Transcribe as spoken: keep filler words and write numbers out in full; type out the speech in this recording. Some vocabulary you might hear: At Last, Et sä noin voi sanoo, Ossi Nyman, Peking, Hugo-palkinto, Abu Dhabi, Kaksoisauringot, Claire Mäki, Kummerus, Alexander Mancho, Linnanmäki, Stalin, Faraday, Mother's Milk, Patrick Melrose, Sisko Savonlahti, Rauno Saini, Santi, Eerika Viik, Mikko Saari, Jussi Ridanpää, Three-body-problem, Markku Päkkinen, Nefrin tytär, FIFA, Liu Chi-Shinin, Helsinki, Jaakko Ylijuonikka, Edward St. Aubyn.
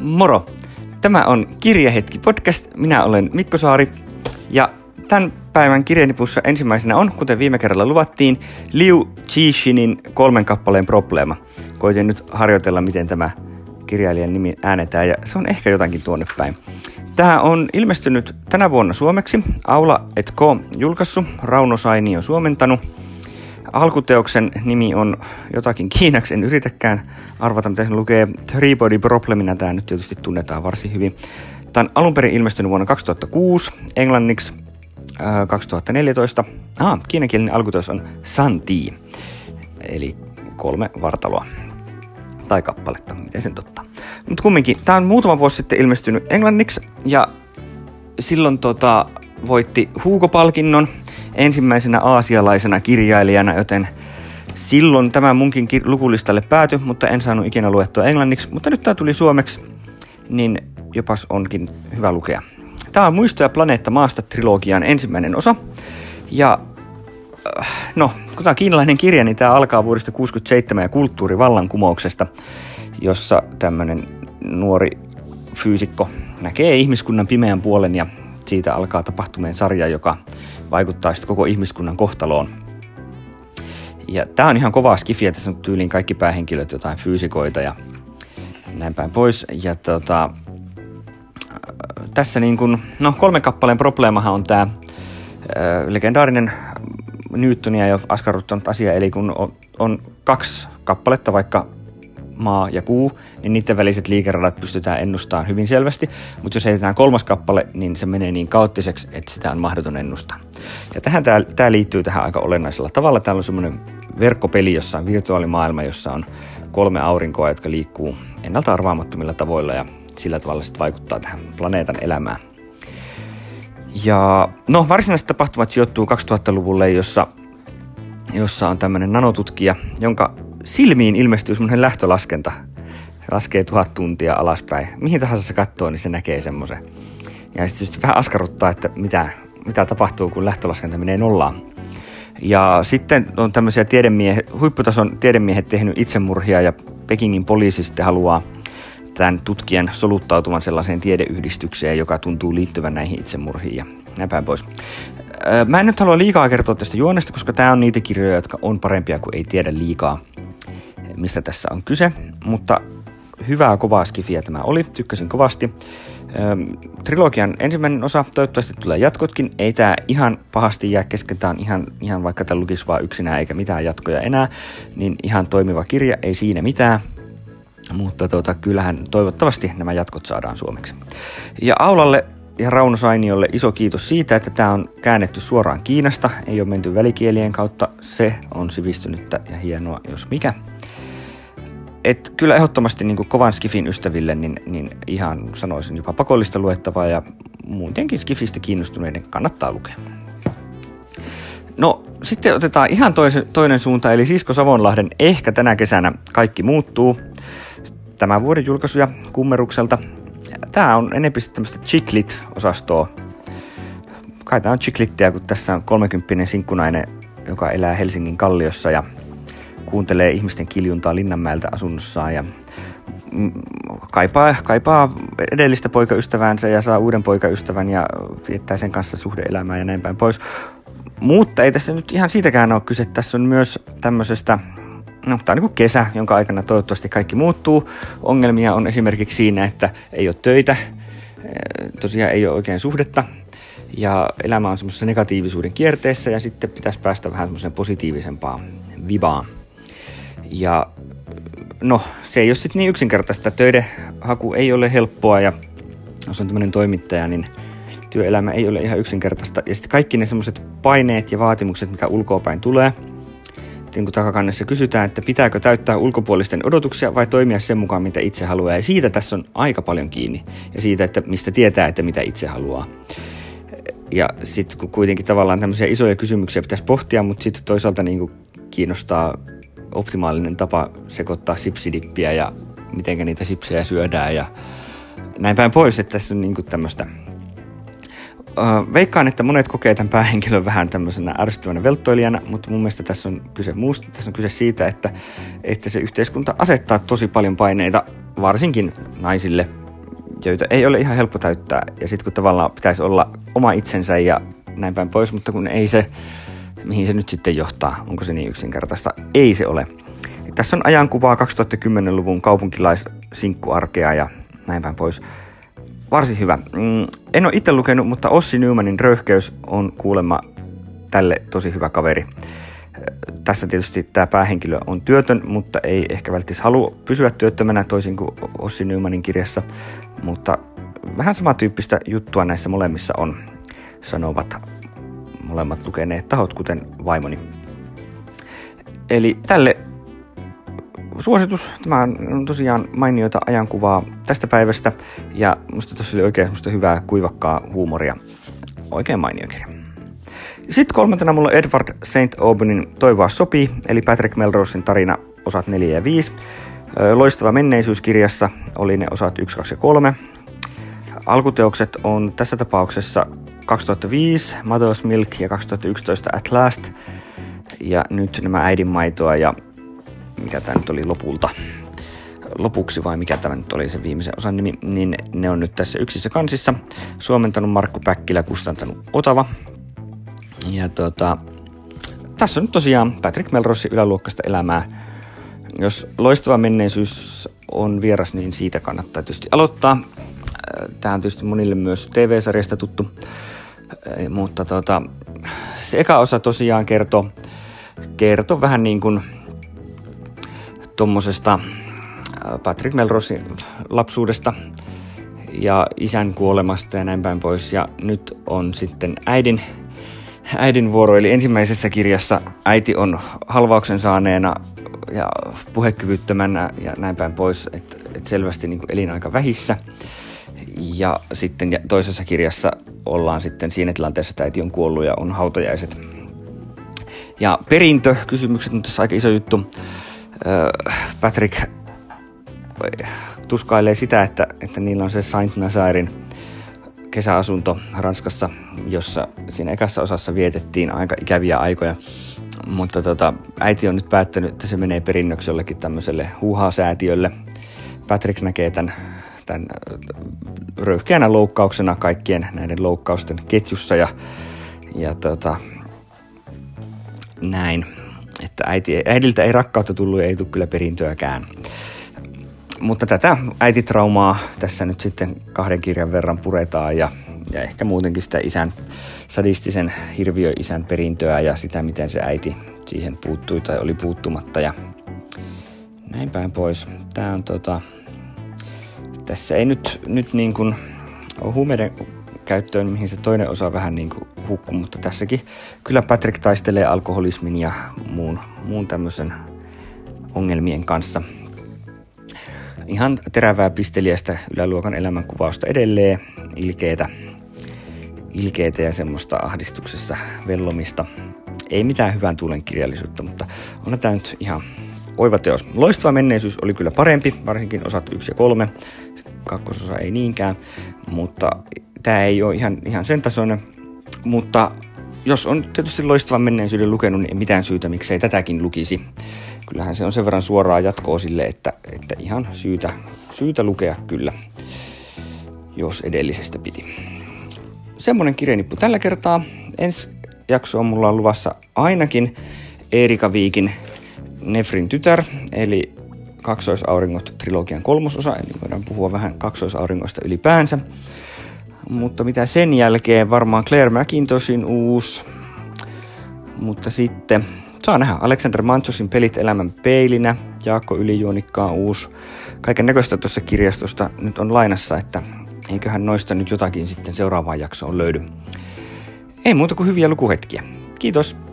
Moro! Tämä on Kirjahetki-podcast. Minä olen Mikko Saari ja tämän päivän kirjanipussa ensimmäisenä on, kuten viime kerralla luvattiin, Liu Chi-Shinin kolmen kappaleen probleema. Koitin nyt harjoitella, miten tämä kirjailijan nimi äänetään ja se on ehkä jotakin tuonne päin. Tämä on ilmestynyt tänä vuonna suomeksi. Aula et K julkaissut, Rauno Saini on suomentanut. Alkuteoksen nimi on jotakin kiinaksi, en yritäkään arvata, mitä se lukee. Three-body-problemina tämä nyt tietysti tunnetaan varsin hyvin. Tämä on alun perin ilmestynyt vuonna kaksituhattakuusi, englanniksi ää, kaksituhattaneljätoista. Ah, kiinankielinen alkuteos on Santi, eli kolme vartaloa tai kappaletta, miten sen ottaa. Mutta kumminkin, tämä on muutama vuosi sitten ilmestynyt englanniksi ja silloin tota, voitti Hugo-palkinnon ensimmäisenä aasialaisena kirjailijana, joten silloin tämä munkin lukulistalle päätyi, mutta en saanut ikinä luettua englanniksi, mutta nyt tämä tuli suomeksi, niin jopas onkin hyvä lukea. Tämä on Muistoja planeetta maasta -trilogian ensimmäinen osa ja no, kun tämä on kiinalainen kirja, niin tämä alkaa vuodesta kuusikymmentäseitsemän ja kulttuurivallankumouksesta, jossa tämmöinen nuori fyysikko näkee ihmiskunnan pimeän puolen ja siitä alkaa tapahtumien sarja, joka vaikuttaa sitten koko ihmiskunnan kohtaloon. Ja tämä on ihan kovaa skifiä, tässä on tyyliin kaikki päähenkilöt jotain fyysikoita ja näin päin pois. Ja tota, tässä niin kuin, no kolmen kappaleen probleemahan on tämä legendaarinen Newtonia jo askarruttanut asia, eli kun on, on kaksi kappaletta, vaikka maa ja kuu, niin niiden väliset liikeradat pystytään ennustamaan hyvin selvästi, mutta jos heitetään kolmas kappale, niin se menee niin kaoottiseksi, että sitä on mahdoton ennustaa. Ja tähän tämä liittyy tähän aika olennaisella tavalla. Täällä on semmoinen verkkopeli, jossa on virtuaalimaailma, jossa on kolme aurinkoa, jotka liikkuu ennalta arvaamattomilla tavoilla ja sillä tavalla sitten vaikuttaa tähän planeetan elämään. Ja no, varsinaiset tapahtumat sijoittuu kaksituhattaluvulle, jossa, jossa on tämmöinen nanotutkija, jonka silmiin ilmestyy semmoinen lähtölaskenta. Se laskee tuhat tuntia alaspäin. Mihin tahansa se katsoo, niin se näkee semmoisen. Ja sitten vähän askarruttaa, että mitä, mitä tapahtuu, kun lähtölaskenta menee nollaan. Ja sitten on tämmöisiä tiedemiehet, huipputason tiedemiehet tehnyt itsemurhia ja Pekingin poliisi sitten haluaa tämän tutkijan soluttautuvan sellaiseen tiedeyhdistykseen, joka tuntuu liittyvän näihin itsemurhiin ja näin päin pois. Mä en nyt halua liikaa kertoa tästä juonesta, koska tää on niitä kirjoja, jotka on parempia kuin ei tiedä liikaa, mistä tässä on kyse, mutta hyvää kovaa skifiä tämä oli, tykkäsin kovasti. Trilogian ensimmäinen osa, toivottavasti tulee jatkotkin, ei tää ihan pahasti jää kesken, tää on ihan, ihan vaikka tää lukisi vaan yksinään eikä mitään jatkoja enää, niin ihan toimiva kirja, ei siinä mitään. Mutta tuota, kyllähän toivottavasti nämä jatkot saadaan suomeksi. Ja Aulalle ja Rauno Sainiolle iso kiitos siitä, että tämä on käännetty suoraan Kiinasta. Ei ole menty välikielien kautta. Se on sivistynyttä ja hienoa, jos mikä. Et kyllä ehdottomasti niin kuin kovan skifin ystäville niin, niin ihan sanoisin jopa pakollista luettavaa. Ja muutenkin skifistä kiinnostuneiden kannattaa lukea. No sitten otetaan ihan toisen, toinen suunta, eli Sisko Savonlahden Ehkä tänä kesänä kaikki muuttuu. Tämän vuoden julkaisuja Kummerukselta. Tää on enemmän tämmöistä chiclit-osastoa. Kai tää on chiclittiä, kun tässä on kolmekymppinen sinkkunainen, joka elää Helsingin kalliossa ja kuuntelee ihmisten kiljuntaa Linnanmäeltä asunnossaan ja kaipaa, kaipaa edellistä poikaystäväänsä ja saa uuden poikaystävän ja viettää sen kanssa suhde-elämää ja näin päin pois. Mutta ei tässä nyt ihan siitäkään ole kyse. Tässä on myös tämmöisestä, no tämä on niin kuin kesä, jonka aikana toivottavasti kaikki muuttuu. Ongelmia on esimerkiksi siinä, että ei ole töitä, tosiaan ei ole oikein suhdetta ja elämä on semmoisessa negatiivisuuden kierteessä ja sitten pitäisi päästä vähän semmoiseen positiivisempaan vibaan. Ja no, se ei ole sitten niin yksinkertaista. Töiden haku ei ole helppoa ja jos on tämmöinen toimittaja, niin työelämä ei ole ihan yksinkertaista. Ja sitten kaikki ne semmoiset paineet ja vaatimukset, mitä ulkoapäin tulee. Niin kuin takakannessa kysytään, että pitääkö täyttää ulkopuolisten odotuksia vai toimia sen mukaan, mitä itse haluaa. Ja siitä tässä on aika paljon kiinni. Ja siitä, että mistä tietää, että mitä itse haluaa. Ja sitten kun kuitenkin tavallaan tämmöisiä isoja kysymyksiä pitäisi pohtia, mutta sitten toisaalta niin kuin kiinnostaa optimaalinen tapa sekoittaa sipsidippiä ja miten niitä sipsejä syödään ja näin päin pois. Että tässä on niin kuin tämmöistä. Veikkaan, että monet kokee tämän päähenkilön vähän tämmöisenä ärsyttävänä velttoilijana, mutta mun mielestä tässä on kyse muusta. Tässä on kyse siitä, että, että se yhteiskunta asettaa tosi paljon paineita, varsinkin naisille joita ei ole ihan helppo täyttää. Ja sitten kun tavallaan pitäisi olla oma itsensä ja näin päin pois, mutta kun ei se, mihin se nyt sitten johtaa, onko se niin yksinkertaista? Ei se ole. Ja tässä on ajankuvaa kaksituhattakymmenluvun kaupunkilaissinkkuarkea ja näin päin pois. Varsin hyvä. En ole itse lukenut, mutta Ossi Nymanin Röyhkeys on kuulemma tälle tosi hyvä kaveri. Tässä tietysti tämä päähenkilö on työtön, mutta ei ehkä välttämättä halua pysyä työttömänä toisin kuin Ossi Nymanin kirjassa. Mutta vähän samantyyppistä juttua näissä molemmissa on, sanovat molemmat lukeneet tahot, kuten vaimoni. Eli tälle suositus. Tämä on tosiaan mainioita ajankuvaa tästä päivästä ja musta tuossa oli oikein musta hyvää kuivakkaa huumoria. Oikein mainio kirja. Sitten kolmantena mulla on Edward Saint Aubynin Toivoa sopii, eli Patrick Melrosen tarina osat neljä ja viisi. Loistava menneisyyskirjassa oli ne osat yksi, kaksi ja kolme. Alkuteokset on tässä tapauksessa kaksituhattaviisi Mother's Milk ja kaksituhattayksitoista At Last. Ja nyt nämä äidinmaitoa ja mikä tämä nyt oli lopulta, lopuksi vai mikä tämä nyt oli se viimeisen osan nimi, niin ne on nyt tässä yksissä kansissa. Suomentanut Markku Päkkilä, kustantanut Otava. Ja tota, tässä on nyt tosiaan Patrick Melrose yläluokkaista elämää. Jos loistava menneisyys on vieras, niin siitä kannattaa tietysti aloittaa. Tämä on tietysti monille myös T V-sarjasta tuttu, mutta tota, se eka osa tosiaan kertoo, kertoo vähän niin kuin tuommoisesta Patrick Melrosen lapsuudesta ja isän kuolemasta ja näin päin pois. Ja nyt on sitten äidin, äidin vuoro, eli ensimmäisessä kirjassa äiti on halvauksen saaneena ja puhekyvyttömänä ja näin päin pois, että et selvästi niin kuin elinaika vähissä. Ja sitten toisessa kirjassa ollaan sitten siinä tilanteessa, että äiti on kuollut ja on hautajaiset. Ja perintökysymykset on tässä aika iso juttu. Patrick tuskailee sitä, että, että niillä on se Saint-Nazairen kesäasunto Ranskassa, jossa siinä ekassa osassa vietettiin aika ikäviä aikoja. Mutta tota, äiti on nyt päättänyt, että se menee perinnöksi jollekin tämmöiselle huuhaasäätiölle. Patrick näkee tämän, tämän röyhkeänä loukkauksena kaikkien näiden loukkausten ketjussa ja, ja tota, näin. Että äiti, äidiltä ei rakkautta tullut ja ei tule kyllä perintöäkään. Mutta tätä äititraumaa tässä nyt sitten kahden kirjan verran puretaan ja, ja ehkä muutenkin sitä isän, sadistisen hirviöisän perintöä ja sitä, miten se äiti siihen puuttui tai oli puuttumatta ja näin päin pois. Tää on tota, tässä ei nyt, nyt niin kuin ole huumeiden käyttöön, mihin se toinen osa vähän niin kuin hukku, mutta tässäkin kyllä Patrick taistelee alkoholismin ja muun, muun tämmöisen ongelmien kanssa. Ihan terävää pisteliästä yläluokan elämänkuvausta edelleen, ilkeetä, ilkeetä ja semmoista ahdistuksessa vellomista. Ei mitään hyvän tuulen kirjallisuutta, mutta on tämä nyt ihan oiva teos. Loistava menneisyys oli kyllä parempi, varsinkin osat yksi ja kolme. Kakkososa ei niinkään, mutta tämä ei ole ihan, ihan sen tasoinen. Mutta jos on tietysti loistavan menneisyyden lukenut, niin ei mitään syytä, miksei tätäkin lukisi. Kyllähän se on sen verran suoraa jatkoa sille, että, että ihan syytä, syytä lukea kyllä, jos edellisestä piti. Semmoinen kirjanippu tällä kertaa. Ensi jaksoa mulla on luvassa ainakin Eerika Viikin Nefrin tytär, eli Kaksoisauringot trilogian kolmososa, eli voidaan puhua vähän kaksoisauringoista ylipäänsä. Mutta mitä sen jälkeen, varmaan Claire Mäkin tosin uusi. Mutta sitten saa nähdä Alexander Manchosin Pelit elämän peilinä, Jaakko Ylijuonikka on uusi. Kaiken näköistä tuossa kirjastosta nyt on lainassa, että eiköhän noista nyt jotakin sitten seuraavaan jaksoon löydy. Ei muuta kuin hyviä lukuhetkiä. Kiitos!